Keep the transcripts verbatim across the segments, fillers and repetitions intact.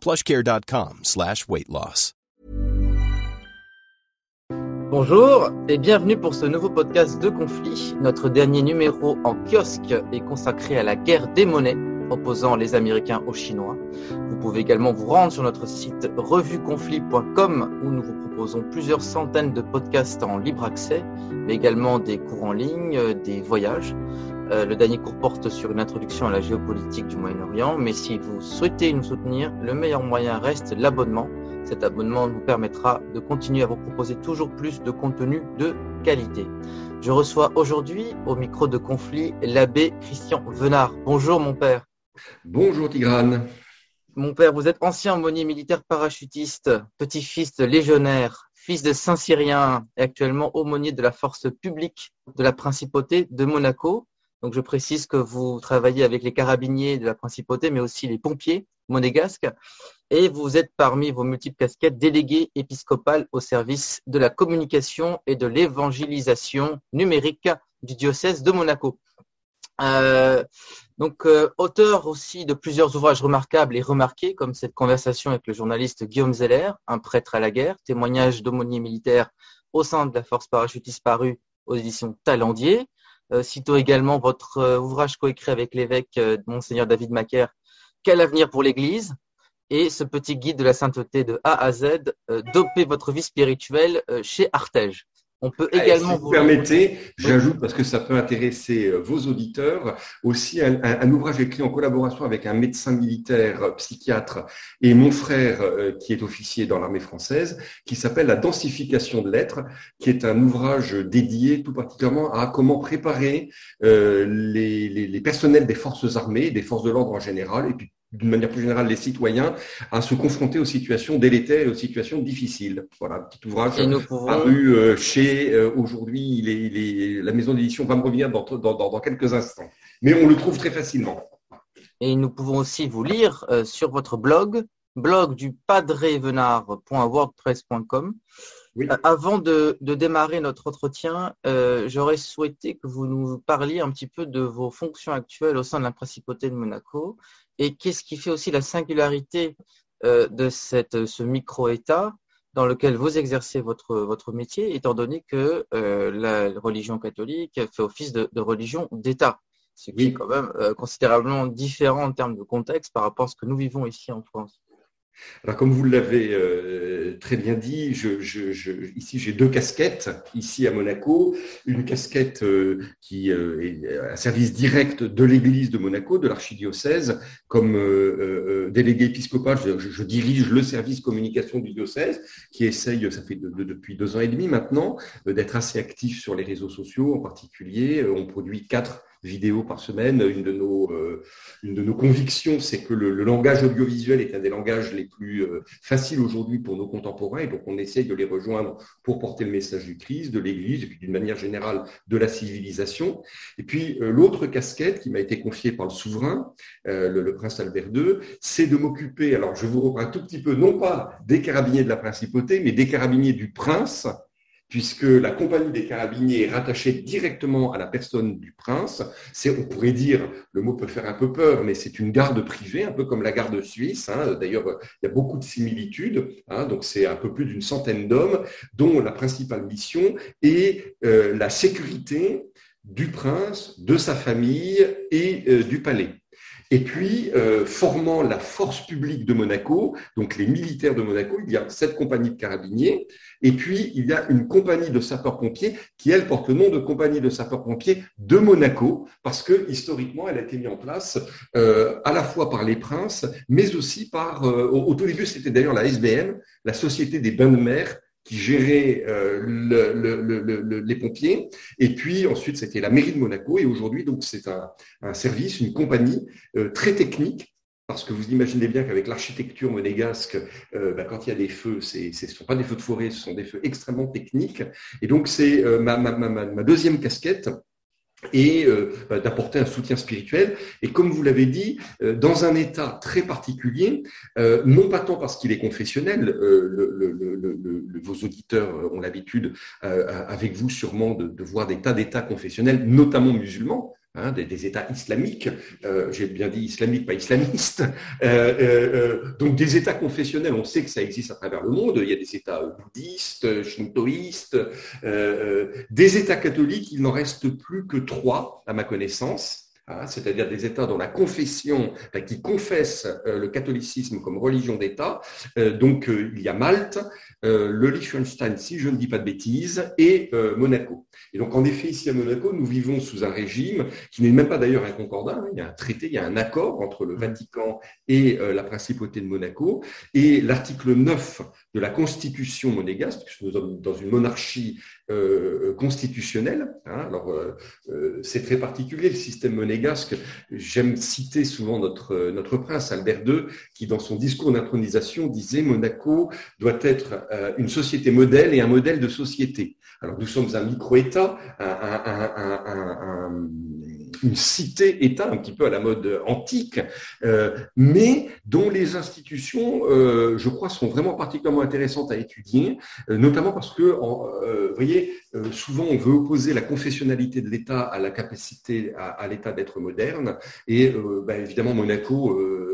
PlushCare.com slash weight loss. Bonjour et bienvenue pour ce nouveau podcast de conflit. Notre dernier numéro en kiosque est consacré à la guerre des monnaies opposant les Américains aux Chinois. Vous pouvez également vous rendre sur notre site revue conflit point com où nous vous proposons plusieurs centaines de podcasts en libre accès, mais également des cours en ligne, des voyages. Euh, le dernier cours porte sur une introduction à la géopolitique du Moyen-Orient, mais si vous souhaitez nous soutenir, le meilleur moyen reste l'abonnement. Cet abonnement nous permettra de continuer à vous proposer toujours plus de contenu de qualité. Je reçois aujourd'hui au micro de conflit l'abbé Christian Venard. Bonjour mon père. Bonjour Tigrane. Mon père, vous êtes ancien aumônier militaire parachutiste, petit-fils de légionnaire, fils de Saint-Cyrien et actuellement aumônier de la force publique de la principauté de Monaco. Donc je précise que vous travaillez avec les carabiniers de la principauté, mais aussi les pompiers monégasques. Et vous êtes parmi vos multiples casquettes délégué épiscopal au service de la communication et de l'évangélisation numérique du diocèse de Monaco. Euh, donc euh, auteur aussi de plusieurs ouvrages remarquables et remarqués, comme cette conversation avec le journaliste Guillaume Zeller, un prêtre à la guerre, témoignage d'aumônier militaire au sein de la force parachutiste parue aux éditions Tallandier. Euh, citons également votre euh, ouvrage coécrit avec l'évêque euh, Monseigneur David Macaire, Quel avenir pour l'Église ? Et ce petit guide de la sainteté de A à Z, euh, dopez votre vie spirituelle euh, chez Artege. On peut également… Si vous, vous permettez, j'ajoute, parce que ça peut intéresser vos auditeurs, aussi un, un, un ouvrage écrit en collaboration avec un médecin militaire, psychiatre et mon frère qui est officier dans l'armée française, qui s'appelle « La densification de l'être », qui est un ouvrage dédié tout particulièrement à comment préparer euh, les, les, les personnels des forces armées, des forces de l'ordre en général, et puis d'une manière plus générale, les citoyens, à se confronter aux situations délétères et aux situations difficiles. Voilà, un petit ouvrage pouvons... paru euh, chez, euh, aujourd'hui, il est, il est, la maison d'édition va me revenir dans, dans, dans, dans quelques instants. Mais on le trouve très facilement. Et nous pouvons aussi vous lire euh, sur votre blog, blog du padrevenard point wordpress point com. Oui. Euh, avant de, de démarrer notre entretien, euh, j'aurais souhaité que vous nous parliez un petit peu de vos fonctions actuelles au sein de la principauté de Monaco. Et qu'est-ce qui fait aussi la singularité euh, de cette, ce micro-État dans lequel vous exercez votre, votre métier, étant donné que euh, la religion catholique fait office de, de religion d'État, ce qui oui. est quand même euh, considérablement différent en termes de contexte par rapport à ce que nous vivons ici en France. Alors, comme vous l'avez euh, très bien dit, je, je, je, ici j'ai deux casquettes, ici à Monaco, une casquette euh, qui euh, est à service direct de l'église de Monaco, de l'archidiocèse, comme euh, euh, délégué épiscopal, je, je dirige le service communication du diocèse, qui essaye, ça fait de, de, depuis deux ans et demi maintenant, euh, d'être assez actif sur les réseaux sociaux en particulier. On produit quatre vidéo par semaine. Une de nos, euh, une de nos convictions, c'est que le, le langage audiovisuel est un des langages les plus euh, faciles aujourd'hui pour nos contemporains, et donc on essaye de les rejoindre pour porter le message du Christ, de l'Église, et puis d'une manière générale de la civilisation. Et puis euh, l'autre casquette qui m'a été confiée par le souverain, euh, le, le prince Albert deux, c'est de m'occuper, alors je vous reprends un tout petit peu, non pas des carabiniers de la principauté, mais des carabiniers du prince, puisque la compagnie des carabiniers est rattachée directement à la personne du prince. C'est, on pourrait dire, le mot peut faire un peu peur, mais c'est une garde privée, un peu comme la garde suisse. Hein. D'ailleurs, il y a beaucoup de similitudes. Hein. Donc, c'est un peu plus d'une centaine d'hommes, dont la principale mission est euh, la sécurité du prince, de sa famille et euh, du palais. Et puis, euh, formant la force publique de Monaco, donc les militaires de Monaco, il y a cette compagnie de carabiniers, et puis il y a une compagnie de sapeurs-pompiers qui, elle, porte le nom de compagnie de sapeurs-pompiers de Monaco, parce que, historiquement, elle a été mise en place euh, à la fois par les princes, mais aussi par, euh, au, au tout début, c'était d'ailleurs la S B M, la Société des bains de mer, qui gérait euh, le, le, le, le, les pompiers, et puis ensuite c'était la mairie de Monaco, et aujourd'hui donc c'est un, un service, une compagnie euh, très technique Parce que vous imaginez bien qu'avec l'architecture monégasque, euh, bah, quand il y a des feux, c'est, c'est, ce ne sont pas des feux de forêt, ce sont des feux extrêmement techniques. Et donc, c'est euh, ma, ma, ma, ma deuxième casquette, et euh, bah, d'apporter un soutien spirituel. Et comme vous l'avez dit, euh, dans un état très particulier, euh, non pas tant parce qu'il est confessionnel, euh, le, le, le, le, vos auditeurs ont l'habitude, euh, avec vous sûrement, de, de voir des tas d'états confessionnels, notamment musulmans, Hein, des, des États islamiques, euh, j'ai bien dit islamique, pas islamiste, euh, euh, donc des États confessionnels, on sait que ça existe à travers le monde, il y a des États bouddhistes, shintoïstes, euh, des États catholiques, il n'en reste plus que trois à ma connaissance, hein, c'est-à-dire des États dont la confession, enfin, qui confessent euh, le catholicisme comme religion d'État, euh, donc euh, il y a Malte, Euh, le Liechtenstein, si je ne dis pas de bêtises, et euh, Monaco. Et donc, en effet, ici à Monaco, nous vivons sous un régime qui n'est même pas d'ailleurs un concordat. Hein, il y a un traité, il y a un accord entre le Vatican et euh, la Principauté de Monaco. Et l'article neuf de la Constitution monégasque, puisque nous sommes dans une monarchie euh, constitutionnelle. Hein, alors, euh, euh, c'est très particulier, le système monégasque. J'aime citer souvent notre, notre prince, Albert deux, qui, dans son discours d'intronisation, disait « Monaco doit être… » une société modèle et un modèle de société. Alors, nous sommes un micro-État, un, un, un, un, un, une cité-État, un petit peu à la mode antique, euh, mais dont les institutions, euh, je crois, sont vraiment particulièrement intéressantes à étudier, euh, notamment parce que, en, euh, vous voyez, euh, souvent on veut opposer la confessionnalité de l'État à la capacité à, à l'État d'être moderne, et euh, bah, évidemment, Monaco… Euh,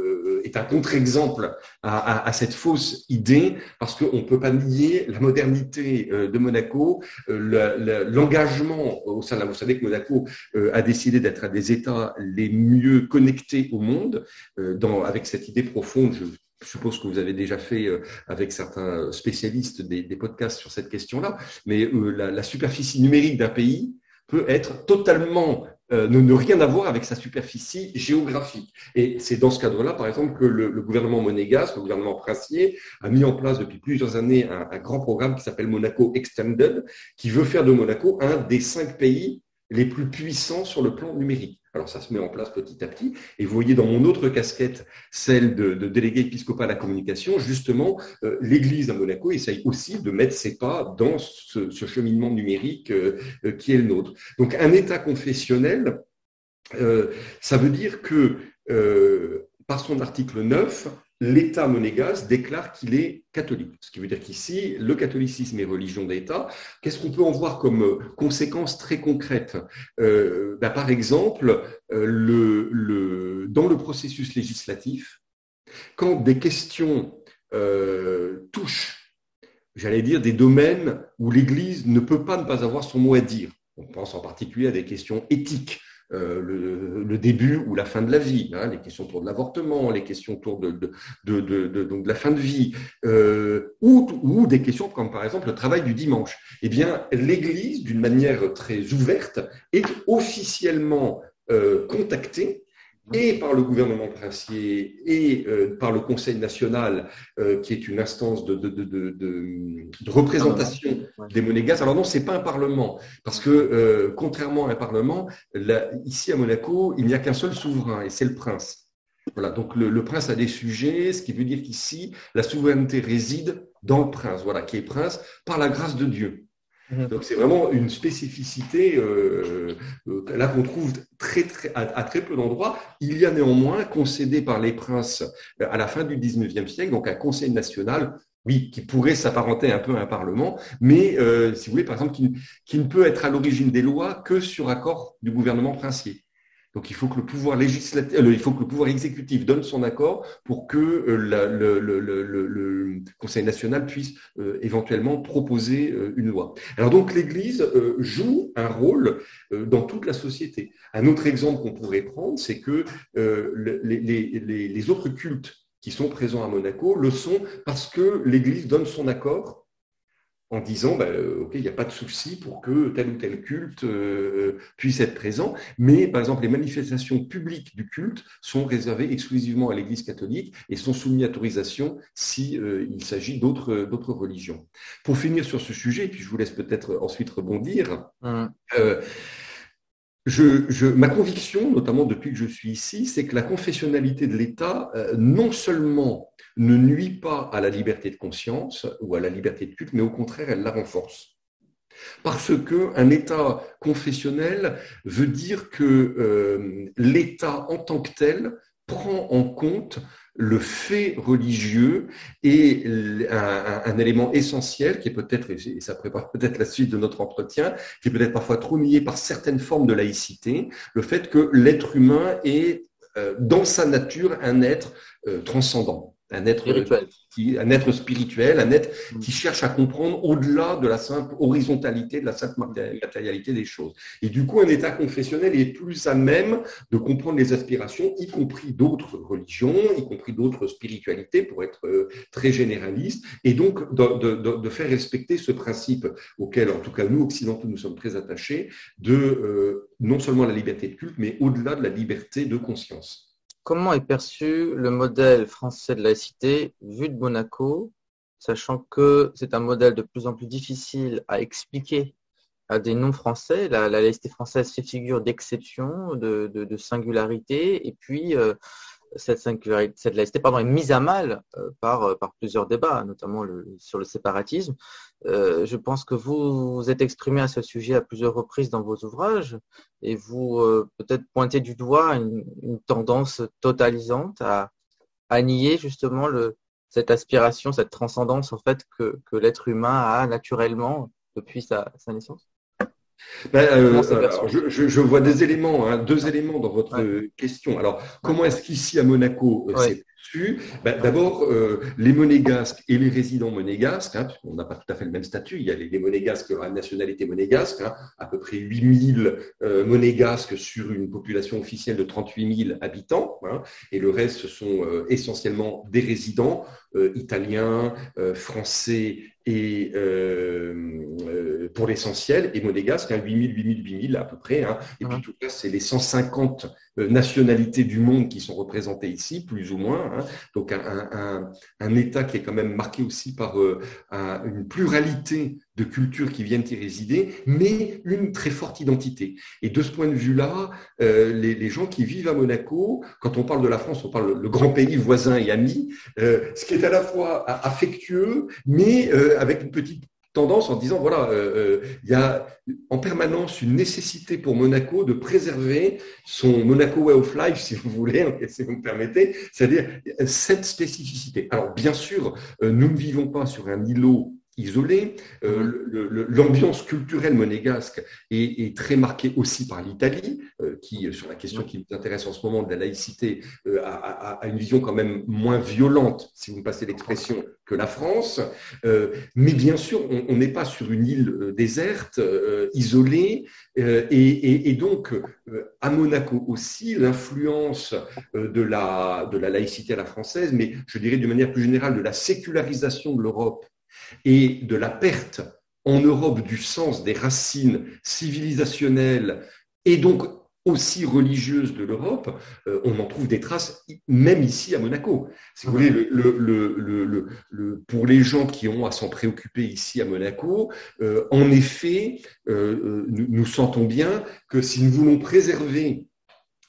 est un contre-exemple à, à, à cette fausse idée, parce qu'on ne peut pas nier la modernité de Monaco, le, le, l'engagement au sein de la… Vous savez que Monaco a décidé d'être un des États les mieux connectés au monde, dans, avec cette idée profonde… Je, Je suppose que vous avez déjà fait avec certains spécialistes des, des podcasts sur cette question-là, mais la, la superficie numérique d'un pays peut être totalement… Euh, ne, ne rien à voir avec sa superficie géographique. Et c'est dans ce cadre-là, par exemple, que le, le gouvernement monégasque, le gouvernement princier, a mis en place depuis plusieurs années un, un grand programme qui s'appelle Monaco Extended, qui veut faire de Monaco un des cinq pays les plus puissants sur le plan numérique. Alors, ça se met en place petit à petit. Et vous voyez dans mon autre casquette, celle de, de délégué épiscopal à la communication, justement, euh, l'Église à Monaco essaye aussi de mettre ses pas dans ce, ce cheminement numérique euh, euh, qui est le nôtre. Donc, un État confessionnel, euh, ça veut dire que, euh, par son article neuf, l'État monégasque déclare qu'il est catholique, ce qui veut dire qu'ici, le catholicisme est religion d'État. Qu'est-ce qu'on peut en voir comme conséquences très concrètes ? euh, ben Par exemple, euh, le, le, dans le processus législatif, quand des questions euh, touchent, j'allais dire, des domaines où l'Église ne peut pas ne pas avoir son mot à dire, on pense en particulier à des questions éthiques, Euh, le, le début ou la fin de la vie, hein, les questions autour de l'avortement, les questions autour de, de, de, de, de, donc de la fin de vie, euh, ou, ou des questions comme par exemple le travail du dimanche. Eh bien, l'Église, d'une manière très ouverte, est officiellement euh, contactée et par le gouvernement princier et euh, par le Conseil national, euh, qui est une instance de, de, de, de, de représentation des monégasques. Alors non, c'est pas un parlement, parce que euh, contrairement à un parlement, là, ici à Monaco, il n'y a qu'un seul souverain, et c'est le prince. Voilà, donc le, le prince a des sujets, ce qui veut dire qu'ici, la souveraineté réside dans le prince, voilà, qui est prince par la grâce de Dieu. Donc c'est vraiment une spécificité euh, euh, là qu'on trouve très, très, à, à très peu d'endroits. Il y a néanmoins concédé par les princes euh, à la fin du dix-neuvième siècle, donc un conseil national, oui, qui pourrait s'apparenter un peu à un parlement, mais euh, si vous voulez, par exemple, qui, qui ne peut être à l'origine des lois que sur accord du gouvernement princier. Donc il faut que le pouvoir législatif, il faut que le pouvoir exécutif donne son accord pour que la, le, le, le, le Conseil national puisse euh, éventuellement proposer euh, une loi. Alors donc l'Église euh, joue un rôle euh, dans toute la société. Un autre exemple qu'on pourrait prendre, c'est que euh, les, les, les autres cultes qui sont présents à Monaco le sont parce que l'Église donne son accord en disant, ben, ok, il n'y a pas de souci pour que tel ou tel culte euh, puisse être présent, mais par exemple, les manifestations publiques du culte sont réservées exclusivement à l'Église catholique et sont soumises à autorisation si euh, il s'agit d'autres, d'autres religions. Pour finir sur ce sujet, et puis je vous laisse peut-être ensuite rebondir, mmh. euh, Je, je, ma conviction, notamment depuis que je suis ici, c'est que la confessionnalité de l'État, euh, non seulement ne nuit pas à la liberté de conscience ou à la liberté de culte, mais au contraire, elle la renforce. Parce qu'un État confessionnel veut dire que euh, l'État en tant que tel prend en compte le fait religieux et un, un, un élément essentiel qui est peut-être, et ça prépare peut-être la suite de notre entretien, qui est peut-être parfois trop nié par certaines formes de laïcité, le fait que l'être humain est euh, dans sa nature un être euh, transcendant, un être spirituel. Qui, un être spirituel, un être qui cherche à comprendre au-delà de la simple horizontalité, de la simple matérialité des choses. Et du coup, un État confessionnel est plus à même de comprendre les aspirations, y compris d'autres religions, y compris d'autres spiritualités, pour être très généraliste, et donc de, de, de, de faire respecter ce principe auquel, en tout cas nous, occidentaux, nous sommes très attachés, de euh, non seulement la liberté de culte, mais au-delà de la liberté de conscience. Comment est perçu le modèle français de laïcité vu de Monaco, sachant que c'est un modèle de plus en plus difficile à expliquer à des non-français? La, la laïcité française fait figure d'exception, de, de, de singularité, et puis euh, cette singularité, cette laïcité pardon, est mise à mal euh, par, par plusieurs débats, notamment le, sur le séparatisme. Euh, je pense que vous vous êtes exprimé à ce sujet à plusieurs reprises dans vos ouvrages et vous euh, peut-être pointez du doigt une, une tendance totalisante à, à nier justement le, cette aspiration, cette transcendance en fait que, que l'être humain a naturellement depuis sa, sa naissance. Ben, euh, alors, je, je, je vois des éléments, hein, deux éléments dans votre ouais. question. Alors, comment est-ce qu'ici à Monaco ouais. c'est perçu? Ben, d'abord, euh, les monégasques et les résidents monégasques, hein, puisqu'on n'a pas tout à fait le même statut. Il y a les, les monégasques qui ont la nationalité monégasque, hein, à peu près huit mille euh, monégasques sur une population officielle de trente-huit mille habitants, hein, et le reste, ce sont euh, essentiellement des résidents euh, italiens, euh, français. Et euh, euh, pour l'essentiel, et monégasque, hein, huit mille, huit mille, huit mille à peu près. Hein. Et ah. puis tout ça, c'est les cent cinquante euh, nationalités du monde qui sont représentées ici, plus ou moins. Hein. Donc un, un, un État qui est quand même marqué aussi par euh, un, une pluralité de cultures qui viennent y résider, mais une très forte identité. Et de ce point de vue-là, euh, les, les gens qui vivent à Monaco, quand on parle de la France, on parle le grand pays voisin et ami, euh, ce qui est à la fois affectueux, mais euh, avec une petite tendance en disant, voilà, euh, il y a en permanence une nécessité pour Monaco de préserver son Monaco way of life, si vous voulez, si vous me permettez, c'est-à-dire cette spécificité. Alors, bien sûr, euh, nous ne vivons pas sur un îlot isolé. Euh, le, le, l'ambiance culturelle monégasque est, est très marquée aussi par l'Italie, euh, qui, sur la question qui nous intéresse en ce moment de la laïcité, euh, a, a, a une vision quand même moins violente, si vous me passez l'expression, que la France. Euh, mais bien sûr, on n'est pas sur une île déserte, euh, isolée, euh, et, et, et donc, euh, à Monaco aussi, l'influence euh, de, la, de la laïcité à la française, mais je dirais d'une manière plus générale de la sécularisation de l'Europe et de la perte en Europe du sens des racines civilisationnelles et donc aussi religieuse de l'Europe, euh, on en trouve des traces même ici à Monaco. Si vous voulez, le, le, le, le, le, le, pour les gens qui ont à s'en préoccuper ici à Monaco, euh, en effet, euh, nous, nous sentons bien que si nous voulons préserver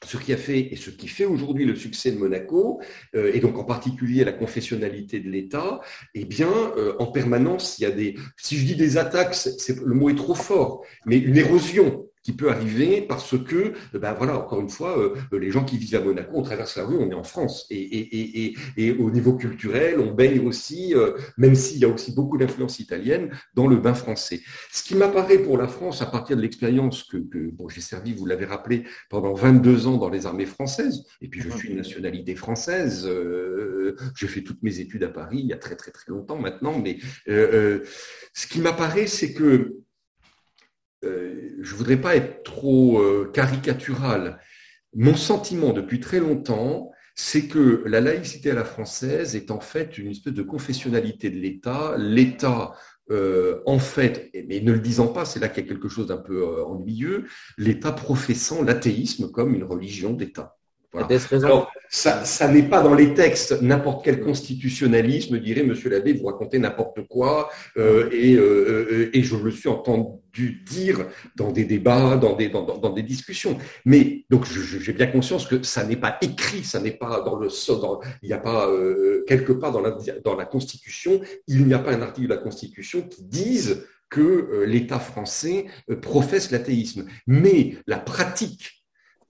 ce qui a fait et ce qui fait aujourd'hui le succès de Monaco, euh, et donc en particulier la confessionnalité de l'État, eh bien, euh, en permanence, il y a des, si je dis des attaques, c'est, le mot est trop fort, mais une érosion qui peut arriver parce que, ben voilà, encore une fois, euh, les gens qui vivent à Monaco, on traverse la rue, on est en France. Et, et, et, et, et au niveau culturel, on baigne aussi, euh, même s'il y a aussi beaucoup d'influence italienne, dans le bain français. Ce qui m'apparaît pour la France, à partir de l'expérience que, que bon, j'ai servi, vous l'avez rappelé, pendant vingt-deux ans dans les armées françaises, et puis je suis une nationalité française, euh, j'ai fait toutes mes études à Paris il y a très très très longtemps maintenant, mais euh, euh, ce qui m'apparaît, c'est que Euh, je voudrais pas être trop euh, caricatural. Mon sentiment depuis très longtemps, c'est que la laïcité à la française est en fait une espèce de confessionnalité de l'État. L'État, euh, en fait, mais ne le disant pas, c'est là qu'il y a quelque chose d'un peu euh, ennuyeux, l'État professant l'athéisme comme une religion d'État. Voilà. Alors, ça, ça n'est pas dans les textes. N'importe quel constitutionnalisme dirait, monsieur l'abbé, vous racontez n'importe quoi, euh, et, euh, et je le suis entendu dire dans des débats, dans des, dans, dans des discussions. Mais donc, je, je, j'ai bien conscience que ça n'est pas écrit, ça n'est pas dans le sol. Il n'y a pas euh, quelque part dans la, dans la Constitution, il n'y a pas un article de la Constitution qui dise que euh, l'État français euh, professe l'athéisme. Mais la pratique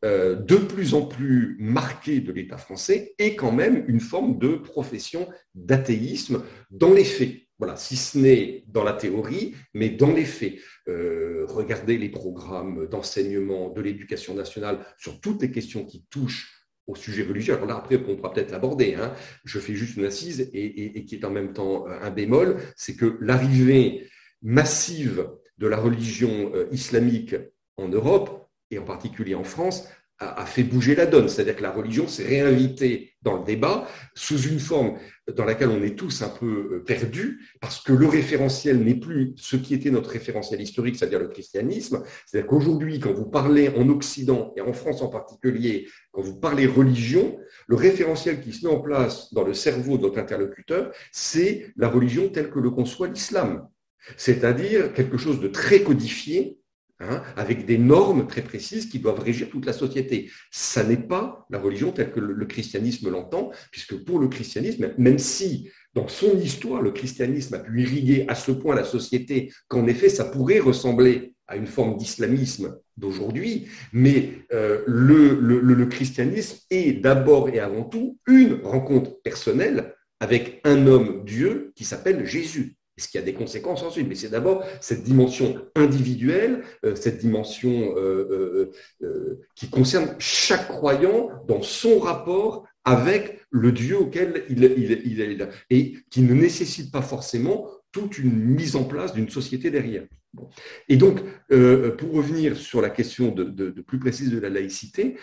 Euh, de plus en plus marquée de l'État français est quand même une forme de profession d'athéisme dans les faits. Voilà, si ce n'est dans la théorie, mais dans les faits. Euh, regardez les programmes d'enseignement de l'Éducation nationale sur toutes les questions qui touchent au sujet religieux. Alors là, après, on pourra peut-être l'aborder. Hein. Je fais juste une incise et, et, et qui est en même temps un bémol, c'est que l'arrivée massive de la religion islamique en Europe, et en particulier en France, a fait bouger la donne. C'est-à-dire que la religion s'est réinvitée dans le débat sous une forme dans laquelle on est tous un peu perdus, parce que le référentiel n'est plus ce qui était notre référentiel historique, c'est-à-dire le christianisme. C'est-à-dire qu'aujourd'hui, quand vous parlez en Occident, et en France en particulier, quand vous parlez religion, le référentiel qui se met en place dans le cerveau de notre interlocuteur, c'est la religion telle que le conçoit l'islam. C'est-à-dire quelque chose de très codifié, Hein, avec des normes très précises qui doivent régir toute la société. Ça n'est pas la religion telle que le, le christianisme l'entend, puisque pour le christianisme, même si dans son histoire, le christianisme a pu irriguer à ce point la société, qu'en effet, ça pourrait ressembler à une forme d'islamisme d'aujourd'hui, mais euh, le, le, le, le christianisme est d'abord et avant tout une rencontre personnelle avec un homme Dieu qui s'appelle Jésus. Ce qui a des conséquences ensuite, mais c'est d'abord cette dimension individuelle, euh, cette dimension euh, euh, euh, qui concerne chaque croyant dans son rapport avec le Dieu auquel il, il, il est là, et qui ne nécessite pas forcément toute une mise en place d'une société derrière. Bon. Et donc, euh, pour revenir sur la question de, de, de plus précise de la laïcité,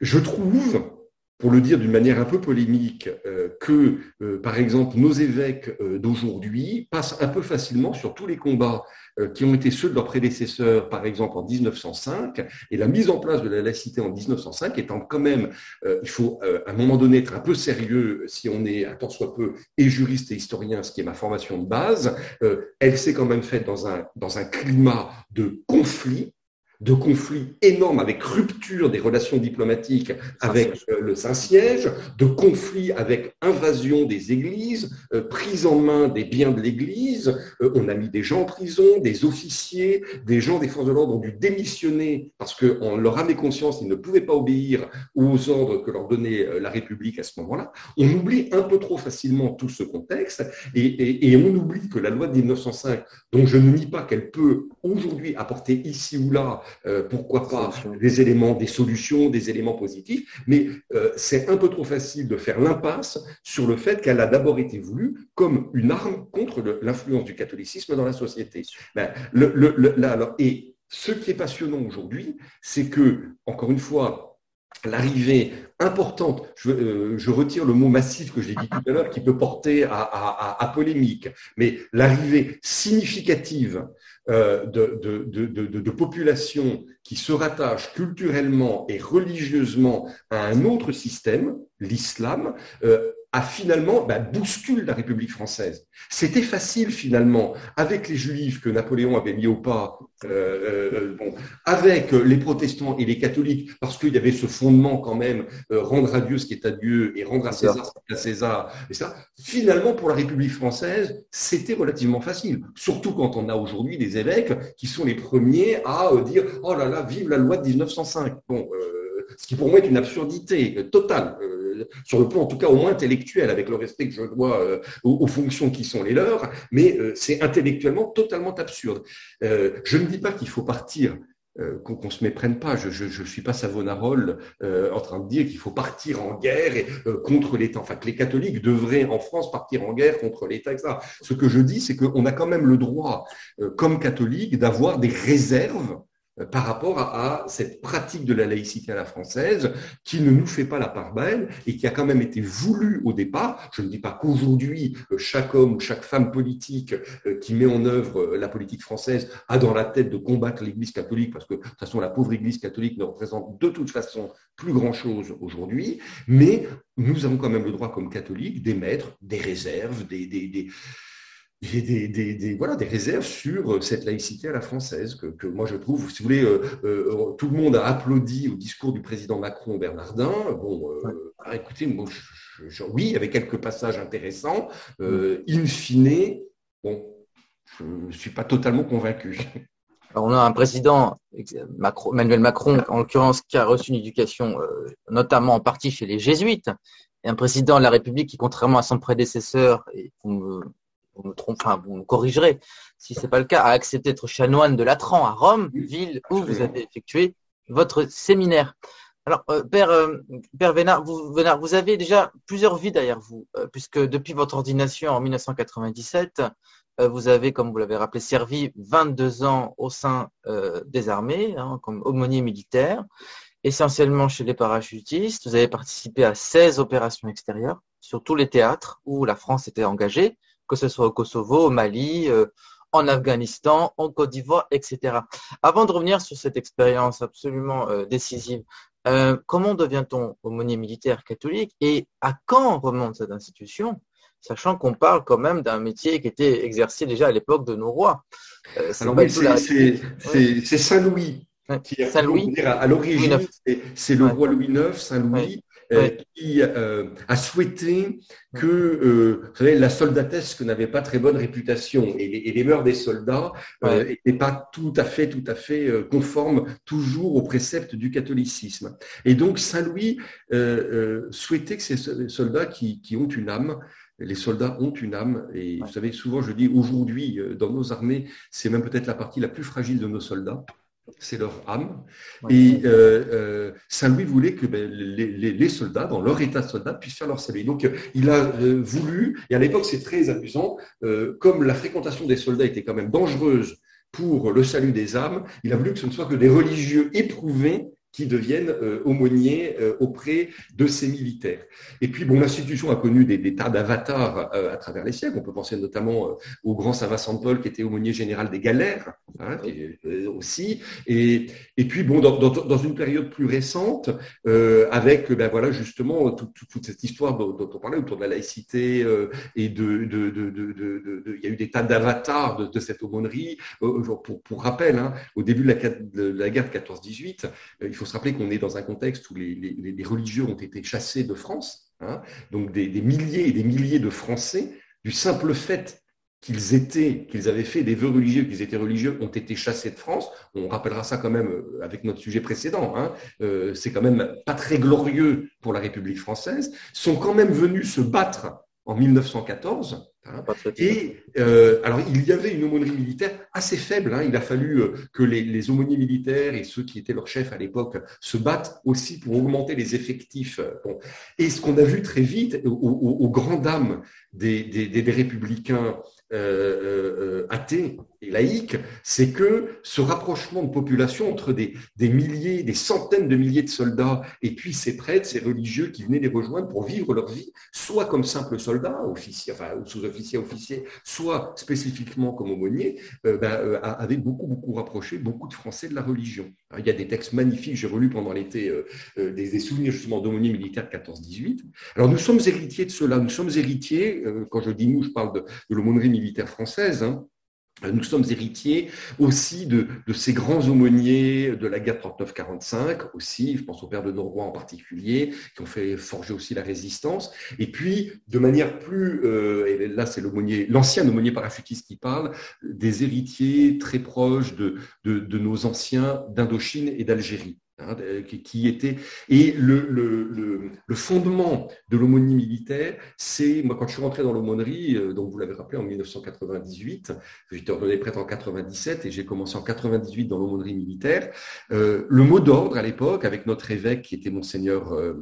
je trouve, pour le dire d'une manière un peu polémique, euh, que, euh, par exemple, nos évêques euh, d'aujourd'hui passent un peu facilement sur tous les combats euh, qui ont été ceux de leurs prédécesseurs, par exemple en dix-neuf cent cinq, et la mise en place de la laïcité en dix-neuf cent cinq étant quand même, euh, il faut euh, à un moment donné être un peu sérieux, si on est, un tant soit peu, et juriste et historien, ce qui est ma formation de base, euh, elle s'est quand même faite dans un, dans un climat de conflit, de conflits énormes avec rupture des relations diplomatiques avec euh, le Saint-Siège, de conflits avec invasion des églises, euh, prise en main des biens de l'Église, euh, on a mis des gens en prison, des officiers, des gens des forces de l'ordre ont dû démissionner parce qu'en leur âme et conscience, ils ne pouvaient pas obéir aux ordres que leur donnait la République à ce moment-là. On oublie un peu trop facilement tout ce contexte et, et, et on oublie que la loi de dix-neuf cent cinq, dont je ne nie pas qu'elle peut aujourd'hui apporter ici ou là, Euh, pourquoi pas des éléments, des solutions, des éléments positifs, mais euh, c'est un peu trop facile de faire l'impasse sur le fait qu'elle a d'abord été voulue comme une arme contre le, l'influence du catholicisme dans la société. Ben, le, le, le, là, alors, et ce qui est passionnant aujourd'hui, c'est que, encore une fois, l'arrivée importante, je, euh, je retire le mot massif que j'ai dit tout à l'heure, qui peut porter à, à, à, à polémique, mais l'arrivée significative euh, de, de, de, de, de populations qui se rattachent culturellement et religieusement à un autre système, l'islam, euh, a finalement bah, bousculé la République française. C'était facile finalement, avec les Juifs que Napoléon avait mis au pas, euh, euh, bon, avec les protestants et les catholiques, parce qu'il y avait ce fondement quand même, euh, rendre à Dieu ce qui est à Dieu et rendre à César ce qui est à César. Et ça, finalement, pour la République française, c'était relativement facile, surtout quand on a aujourd'hui des évêques qui sont les premiers à euh, dire « Oh là là, vive la loi de dix-neuf cent cinq ». Bon, euh, ce qui pour moi est une absurdité totale. Euh, sur le plan en tout cas au moins intellectuel, avec le respect que je dois euh, aux, aux fonctions qui sont les leurs, mais euh, c'est intellectuellement totalement absurde. Euh, je ne dis pas qu'il faut partir, euh, qu'on ne se méprenne pas, je ne suis pas Savonarole euh, en train de dire qu'il faut partir en guerre et, euh, contre l'État, enfin que les catholiques devraient en France partir en guerre contre l'État, et cetera. Ce que je dis, c'est qu'on a quand même le droit, euh, comme catholique, d'avoir des réserves par rapport à, à cette pratique de la laïcité à la française qui ne nous fait pas la part belle et qui a quand même été voulue au départ. Je ne dis pas qu'aujourd'hui, chaque homme ou chaque femme politique qui met en œuvre la politique française a dans la tête de combattre l'Église catholique, parce que de toute façon, la pauvre Église catholique ne représente de toute façon plus grand-chose aujourd'hui, mais nous avons quand même le droit comme catholiques d'émettre des réserves, des... des, des Des, des, des, des, voilà, des réserves sur cette laïcité à la française que, que moi je trouve, si vous voulez, euh, euh, tout le monde a applaudi au discours du président Macron Bernardin. Bon, euh, ouais. écoutez, moi, je, je, oui, il y avait quelques passages intéressants. Euh, in fine, bon, je ne suis pas totalement convaincu. Alors, on a un président, Macron, Emmanuel Macron, en l'occurrence, qui a reçu une éducation, euh, notamment en partie chez les jésuites, et un président de la République qui, contrairement à son prédécesseur, et on, Vous me trompe, enfin, vous me corrigerez si ce n'est pas le cas, à accepter d'être chanoine de Latran à Rome, ville où vous avez effectué votre séminaire. Alors, euh, Père, euh, Père Venard, vous, Venard, vous avez déjà plusieurs vies derrière vous, euh, puisque depuis votre ordination en dix-neuf cent quatre-vingt-dix-sept, euh, vous avez, comme vous l'avez rappelé, servi vingt-deux ans au sein euh, des armées, hein, comme aumônier militaire, essentiellement chez les parachutistes. Vous avez participé à seize opérations extérieures sur tous les théâtres où la France était engagée, que ce soit au Kosovo, au Mali, euh, en Afghanistan, en Côte d'Ivoire, et cetera. Avant de revenir sur cette expérience absolument euh, décisive, euh, comment devient-on aumônier militaire catholique et à quand remonte cette institution, sachant qu'on parle quand même d'un métier qui était exercé déjà à l'époque de nos rois. Euh, c'est, Alors, c'est, la... c'est, c'est, c'est Saint-Louis ouais. qui a Saint-Louis, à, à l'origine, c'est, c'est le ouais. roi Louis neuf, Saint-Louis, ouais. Euh, qui euh, a souhaité que euh, vous savez, la soldatesque n'avait pas très bonne réputation et les, et les mœurs des soldats n'étaient euh, pas tout à fait, tout à fait euh, conformes toujours aux préceptes du catholicisme. Et donc Saint-Louis euh, euh, souhaitait que ces soldats qui, qui ont une âme, les soldats ont une âme, et vous savez, souvent je dis aujourd'hui, dans nos armées, c'est même peut-être la partie la plus fragile de nos soldats. C'est leur âme. Ouais. Et euh, euh, Saint-Louis voulait que ben, les, les, les soldats, dans leur état de soldats, puissent faire leur salut. Donc, il a euh, voulu, et à l'époque, c'est très amusant, euh, comme la fréquentation des soldats était quand même dangereuse pour le salut des âmes, il a voulu que ce ne soit que des religieux éprouvés qui deviennent euh, aumôniers euh, auprès de ces militaires. Et puis, bon, l'institution a connu des, des tas d'avatars euh, à travers les siècles. On peut penser notamment euh, au grand Saint Vincent de Paul, qui était aumônier général des galères, hein, et, euh, aussi. Et, et puis, bon, dans, dans, dans une période plus récente, euh, avec, ben voilà, justement, tout, tout, toute cette histoire dont, dont on parlait autour de la laïcité euh, et de, de, de, de, de, de, de, il y a eu des tas d'avatars de, de cette aumônerie. Euh, pour, pour rappel, hein, au début de la, de la guerre de quatorze dix-huit, euh, il faut se rappeler qu'on est dans un contexte où les, les, les religieux ont été chassés de France, hein, donc des, des milliers et des milliers de Français, du simple fait qu'ils étaient, qu'ils avaient fait des vœux religieux, qu'ils étaient religieux, ont été chassés de France. On rappellera ça quand même avec notre sujet précédent, hein, euh, c'est quand même pas très glorieux pour la République française, sont quand même venus se battre en dix-neuf cent quatorze. Hein. Et euh, alors il y avait une aumônerie militaire assez faible. Hein. Il a fallu que les, les aumôniers militaires et ceux qui étaient leurs chefs à l'époque se battent aussi pour augmenter les effectifs. Bon. Et ce qu'on a vu très vite, aux, aux, aux grandes dames des, des, des, des républicains euh, euh, athées et laïques, c'est que ce rapprochement de population entre des, des milliers, des centaines de milliers de soldats et puis ces prêtres, ces religieux qui venaient les rejoindre pour vivre leur vie, soit comme simples soldats, officiers, enfin sous-officiers, officier à officier, soit spécifiquement comme aumônier, euh, bah, euh, avait beaucoup, beaucoup rapproché beaucoup de Français de la religion. Alors, il y a des textes magnifiques, j'ai relu pendant l'été euh, euh, des, des souvenirs justement d'aumôniers militaires de quatorze dix-huit. Alors nous sommes héritiers de cela, nous sommes héritiers, euh, quand je dis nous, je parle de, de l'aumônerie militaire française, hein. Nous sommes héritiers aussi de, de ces grands aumôniers de la guerre trente-neuf quarante-cinq aussi, je pense au père de Noroy en particulier, qui ont fait forger aussi la résistance. Et puis, de manière plus, euh, et là c'est l'aumônier, l'ancien aumônier parachutiste qui parle, des héritiers très proches de, de, de nos anciens d'Indochine et d'Algérie. Hein, qui était et le, le, le, le fondement de l'aumônie militaire, c'est moi quand je suis rentré dans l'aumônerie, euh, donc vous l'avez rappelé en dix-neuf cent quatre-vingt-dix-huit, j'étais ordonné prêtre en quatre-vingt-dix-sept et j'ai commencé en quatre-vingt-dix-huit dans l'aumônerie militaire. Euh, le mot d'ordre à l'époque, avec notre évêque qui était Monseigneur euh,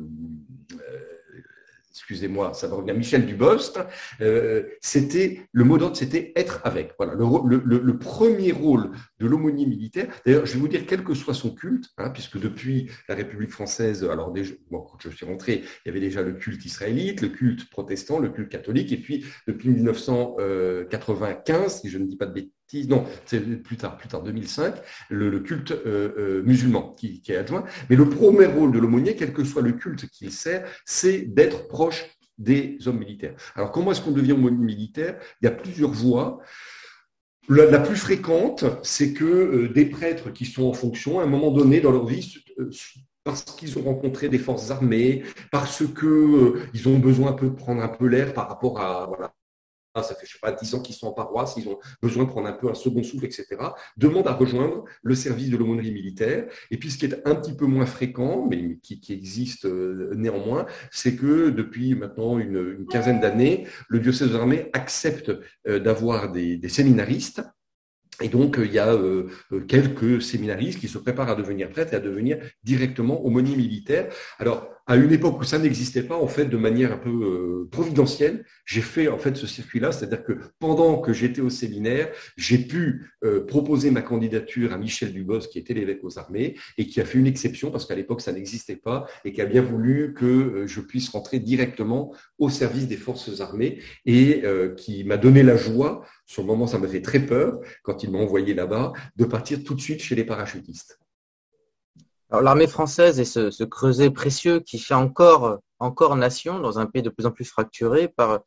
excusez-moi, ça va revenir, Michel Dubost, euh, c'était, le mot d'ordre, c'était être avec. Voilà, le, le, le premier rôle de l'aumônier militaire, d'ailleurs, je vais vous dire, quel que soit son culte, hein, puisque depuis la République française, alors déjà, bon, quand je suis rentré, il y avait déjà le culte israélite, le culte protestant, le culte catholique, et puis depuis mille neuf cent quatre-vingt-quinze, si je ne dis pas de bêtises, non, c'est plus tard, plus tard, deux mille cinq, le, le culte euh, euh, musulman qui, qui est adjoint. Mais le premier rôle de l'aumônier, quel que soit le culte qu'il sert, c'est d'être proche des hommes militaires. Alors, comment est-ce qu'on devient aumônier militaire ? Il y a plusieurs voies. La, la plus fréquente, c'est que euh, des prêtres qui sont en fonction, à un moment donné dans leur vie, euh, parce qu'ils ont rencontré des forces armées, parce qu'ils euh, ont besoin un peu de prendre un peu l'air par rapport à... Voilà, ça fait, je sais pas, dix ans qu'ils sont en paroisse, ils ont besoin de prendre un peu un second souffle, et cetera, demandent à rejoindre le service de l'aumônerie militaire. Et puis, ce qui est un petit peu moins fréquent, mais qui, qui existe néanmoins, c'est que depuis maintenant une, une quinzaine d'années, le diocèse de l'armée accepte d'avoir des, des séminaristes. Et donc, il y a euh, quelques séminaristes qui se préparent à devenir prêtres et à devenir directement aumôniers militaires. Alors, à une époque où ça n'existait pas, en fait, de manière un peu euh, providentielle, j'ai fait en fait ce circuit-là, c'est-à-dire que pendant que j'étais au séminaire, j'ai pu euh, proposer ma candidature à Michel Dubost, qui était l'évêque aux armées, et qui a fait une exception, parce qu'à l'époque, ça n'existait pas, et qui a bien voulu que euh, je puisse rentrer directement au service des forces armées, et euh, qui m'a donné la joie. Sur le moment, ça m'a fait très peur, quand il m'a envoyé là-bas, de partir tout de suite chez les parachutistes. Alors, l'armée française est ce, ce creuset précieux qui fait encore, encore nation dans un pays de plus en plus fracturé par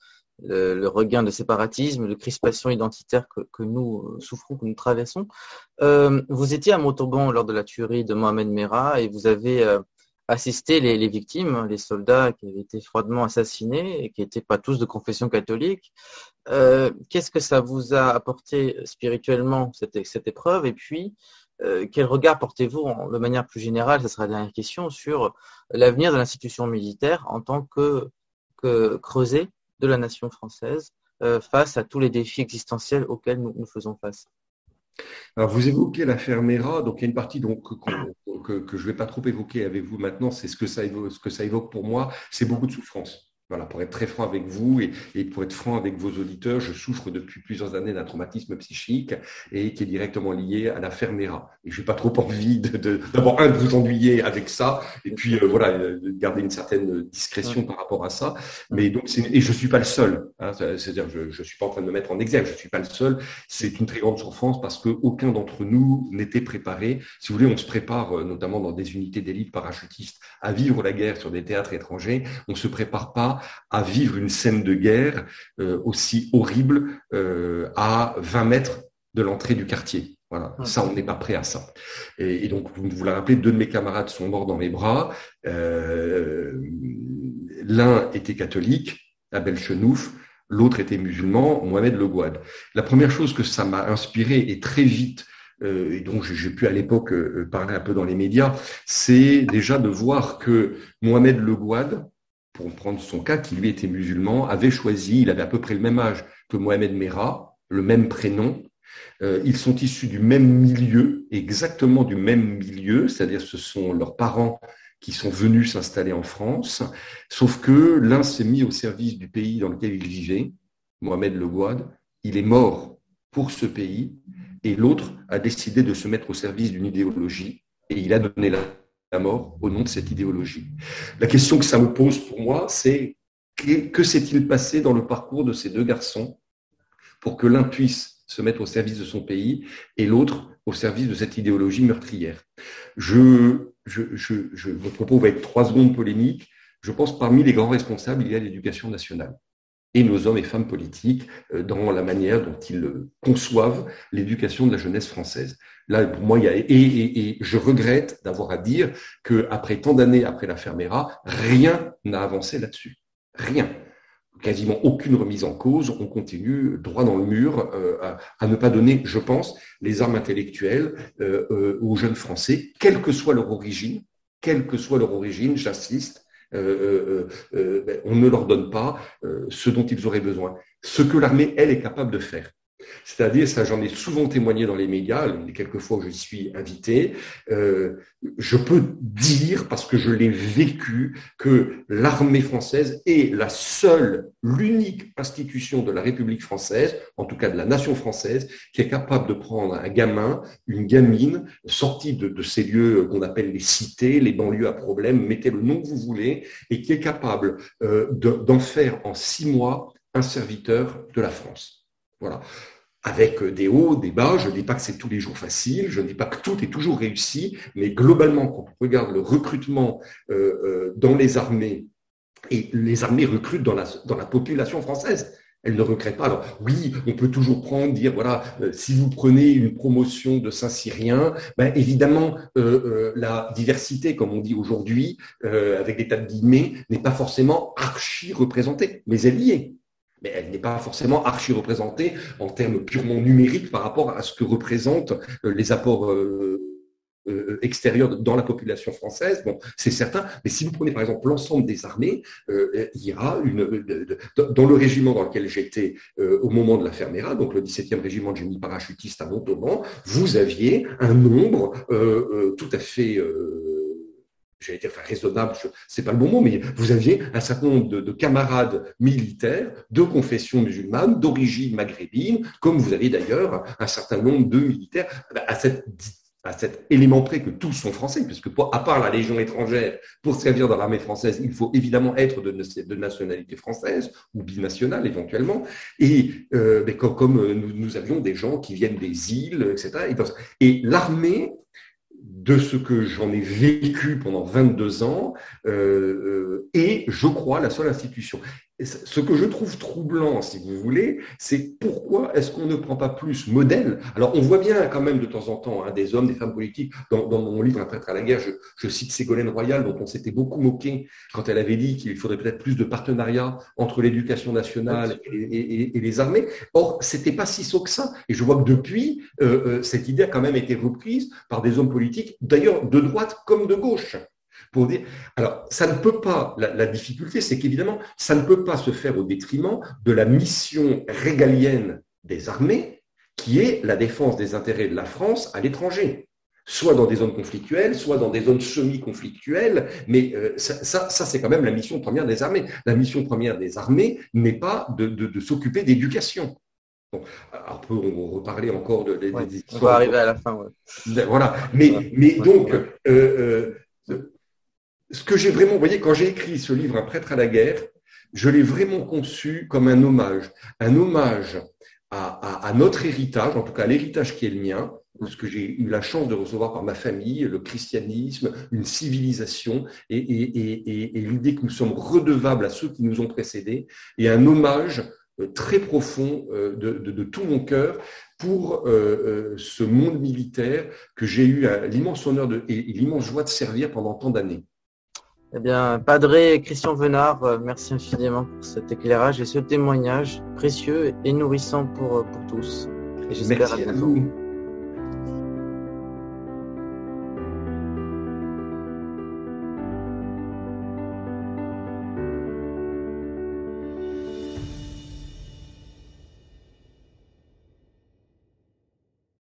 le, le regain de séparatisme, de crispation identitaire que, que nous souffrons, que nous traversons. Euh, vous étiez à Montauban lors de la tuerie de Mohamed Merah et vous avez euh, assisté les, les victimes, les soldats qui avaient été froidement assassinés et qui n'étaient pas tous de confession catholique. Euh, qu'est-ce que ça vous a apporté spirituellement, cette, cette épreuve? Et puis, euh, quel regard portez-vous, en, de manière plus générale, ça sera la dernière question, sur l'avenir de l'institution militaire en tant que, que creuset de la nation française euh, face à tous les défis existentiels auxquels nous, nous faisons face? Alors, vous évoquez l'affaire Merah, donc il y a une partie donc, que, que, que je ne vais pas trop évoquer avec vous maintenant, c'est ce que ça évoque, ce que ça évoque pour moi, c'est beaucoup de souffrance. Voilà, pour être très franc avec vous et, et pour être franc avec vos auditeurs, je souffre depuis plusieurs années d'un traumatisme psychique et qui est directement lié à l'affaire Merah. Et j'ai pas trop envie de, de d'abord un de vous ennuyer avec ça et puis euh, voilà de garder une certaine discrétion par rapport à ça. Mais donc c'est, et je suis pas le seul. Hein, c'est-à-dire je je suis pas en train de me mettre en exergue, je suis pas le seul. C'est une très grande souffrance parce que aucun d'entre nous n'était préparé. Si vous voulez, on se prépare notamment dans des unités d'élite parachutistes à vivre la guerre sur des théâtres étrangers. On se prépare pas à vivre une scène de guerre euh, aussi horrible euh, à vingt mètres de l'entrée du quartier. Voilà, okay. Ça, on n'est pas prêt à ça. Et, et donc, vous, vous l'avez rappelé, deux de mes camarades sont morts dans mes bras. Euh, l'un était catholique, Abel Chenouf, l'autre était musulman, Mohamed Legouad. La première chose que ça m'a inspiré, et très vite, euh, et donc j'ai pu à l'époque euh, parler un peu dans les médias, c'est déjà de voir que Mohamed Legouad, pour prendre son cas, qui lui était musulman, avait choisi, il avait à peu près le même âge que Mohamed Merah, le même prénom. Euh, ils sont issus du même milieu, exactement du même milieu, c'est-à-dire ce sont leurs parents qui sont venus s'installer en France, sauf que l'un s'est mis au service du pays dans lequel il vivait, Mohamed Legouad, il est mort pour ce pays, et l'autre a décidé de se mettre au service d'une idéologie, et il a donné la... la mort au nom de cette idéologie. La question que ça me pose pour moi, c'est que, que s'est-il passé dans le parcours de ces deux garçons pour que l'un puisse se mettre au service de son pays et l'autre au service de cette idéologie meurtrière. Je, je, je, je, votre propos va être trois secondes polémique. Je pense que parmi les grands responsables, il y a l'éducation nationale et nos hommes et femmes politiques dans la manière dont ils conçoivent l'éducation de la jeunesse française. Là, pour moi, il y a et, et, et je regrette d'avoir à dire que après tant d'années, après l'affaire Merah, rien n'a avancé là-dessus. Rien. Quasiment aucune remise en cause. On continue droit dans le mur euh, à, à ne pas donner, je pense, les armes intellectuelles euh, euh, aux jeunes Français, quelle que soit leur origine, quelle que soit leur origine, j'insiste, euh, euh, euh, on ne leur donne pas euh, ce dont ils auraient besoin. Ce que l'armée, elle, est capable de faire. C'est-à-dire, ça j'en ai souvent témoigné dans les médias, les quelques fois où je suis invité, euh, je peux dire, parce que je l'ai vécu, que l'armée française est la seule, l'unique institution de la République française, en tout cas de la nation française, qui est capable de prendre un gamin, une gamine, sortie de, de ces lieux qu'on appelle les cités, les banlieues à problème, mettez le nom que vous voulez, et qui est capable euh, de, d'en faire en six mois un serviteur de la France. Voilà. Avec des hauts, des bas, je ne dis pas que c'est tous les jours facile, je ne dis pas que tout est toujours réussi, mais globalement, quand on regarde le recrutement euh, dans les armées, et les armées recrutent dans la, dans la population française, elles ne recrutent pas. Alors oui, on peut toujours prendre, dire, voilà, euh, si vous prenez une promotion de Saint-Cyrien, ben, évidemment, euh, euh, la diversité, comme on dit aujourd'hui, euh, avec des tas de guillemets, n'est pas forcément archi-représentée, mais elle y est. Mais elle n'est pas forcément archi-représentée en termes purement numériques par rapport à ce que représentent les apports extérieurs dans la population française. Bon, c'est certain, mais si vous prenez par exemple l'ensemble des armées, euh, il y a une... Dans le régiment dans lequel j'étais euh, au moment de l'affaire Merah, donc le dix-septième régiment de génie parachutiste à Montauban, vous aviez un nombre euh, euh, tout à fait... Euh, j'allais dire, enfin, raisonnable, je, c'est pas le bon mot, mais vous aviez un certain nombre de, de camarades militaires de confession musulmane, d'origine maghrébine, comme vous avez d'ailleurs un certain nombre de militaires, à cette à cet élément près que tous sont français, puisque pour, à part la Légion étrangère, pour servir dans l'armée française, il faut évidemment être de, de nationalité française ou binationale éventuellement, et euh, mais comme, comme nous, nous avions des gens qui viennent des îles, et cetera. Et, dans, et l'armée, de ce que j'en ai vécu pendant vingt-deux ans, euh, et je crois la seule institution. Ce que je trouve troublant, si vous voulez, c'est pourquoi est-ce qu'on ne prend pas plus modèle ? Alors, on voit bien quand même de temps en temps hein, des hommes, des femmes politiques. Dans, dans mon livre « Un prêtre à la guerre », je, je cite Ségolène Royal, dont on s'était beaucoup moqué quand elle avait dit qu'il faudrait peut-être plus de partenariat entre l'éducation nationale et, et, et, et les armées. Or, c'était pas si sot que ça. Et je vois que depuis, euh, cette idée a quand même été reprise par des hommes politiques, d'ailleurs de droite comme de gauche. Pour dire, alors, ça ne peut pas, la, la difficulté, c'est qu'évidemment, ça ne peut pas se faire au détriment de la mission régalienne des armées, qui est la défense des intérêts de la France à l'étranger, soit dans des zones conflictuelles, soit dans des zones semi-conflictuelles, mais euh, ça, ça, ça, c'est quand même la mission première des armées. La mission première des armées n'est pas de, de, de s'occuper d'éducation. Bon, alors peut on reparler encore de, de, ouais, des histoires. On va arriver à la fin, ouais. Voilà, mais, ouais, mais ouais, donc... Ouais. Euh, euh, Ce que j'ai vraiment, vous voyez, quand j'ai écrit ce livre « Un prêtre à la guerre », je l'ai vraiment conçu comme un hommage, un hommage à, à, à notre héritage, en tout cas à l'héritage qui est le mien, ce que j'ai eu la chance de recevoir par ma famille, le christianisme, une civilisation, et, et, et, et, et l'idée que nous sommes redevables à ceux qui nous ont précédés, et un hommage très profond de, de, de tout mon cœur pour euh, ce monde militaire que j'ai eu l'immense honneur de, et l'immense joie de servir pendant tant d'années. Eh bien, Padre Christian Venard, merci infiniment pour cet éclairage et ce témoignage précieux et nourrissant pour, pour tous. Et j'espère merci à, à vous.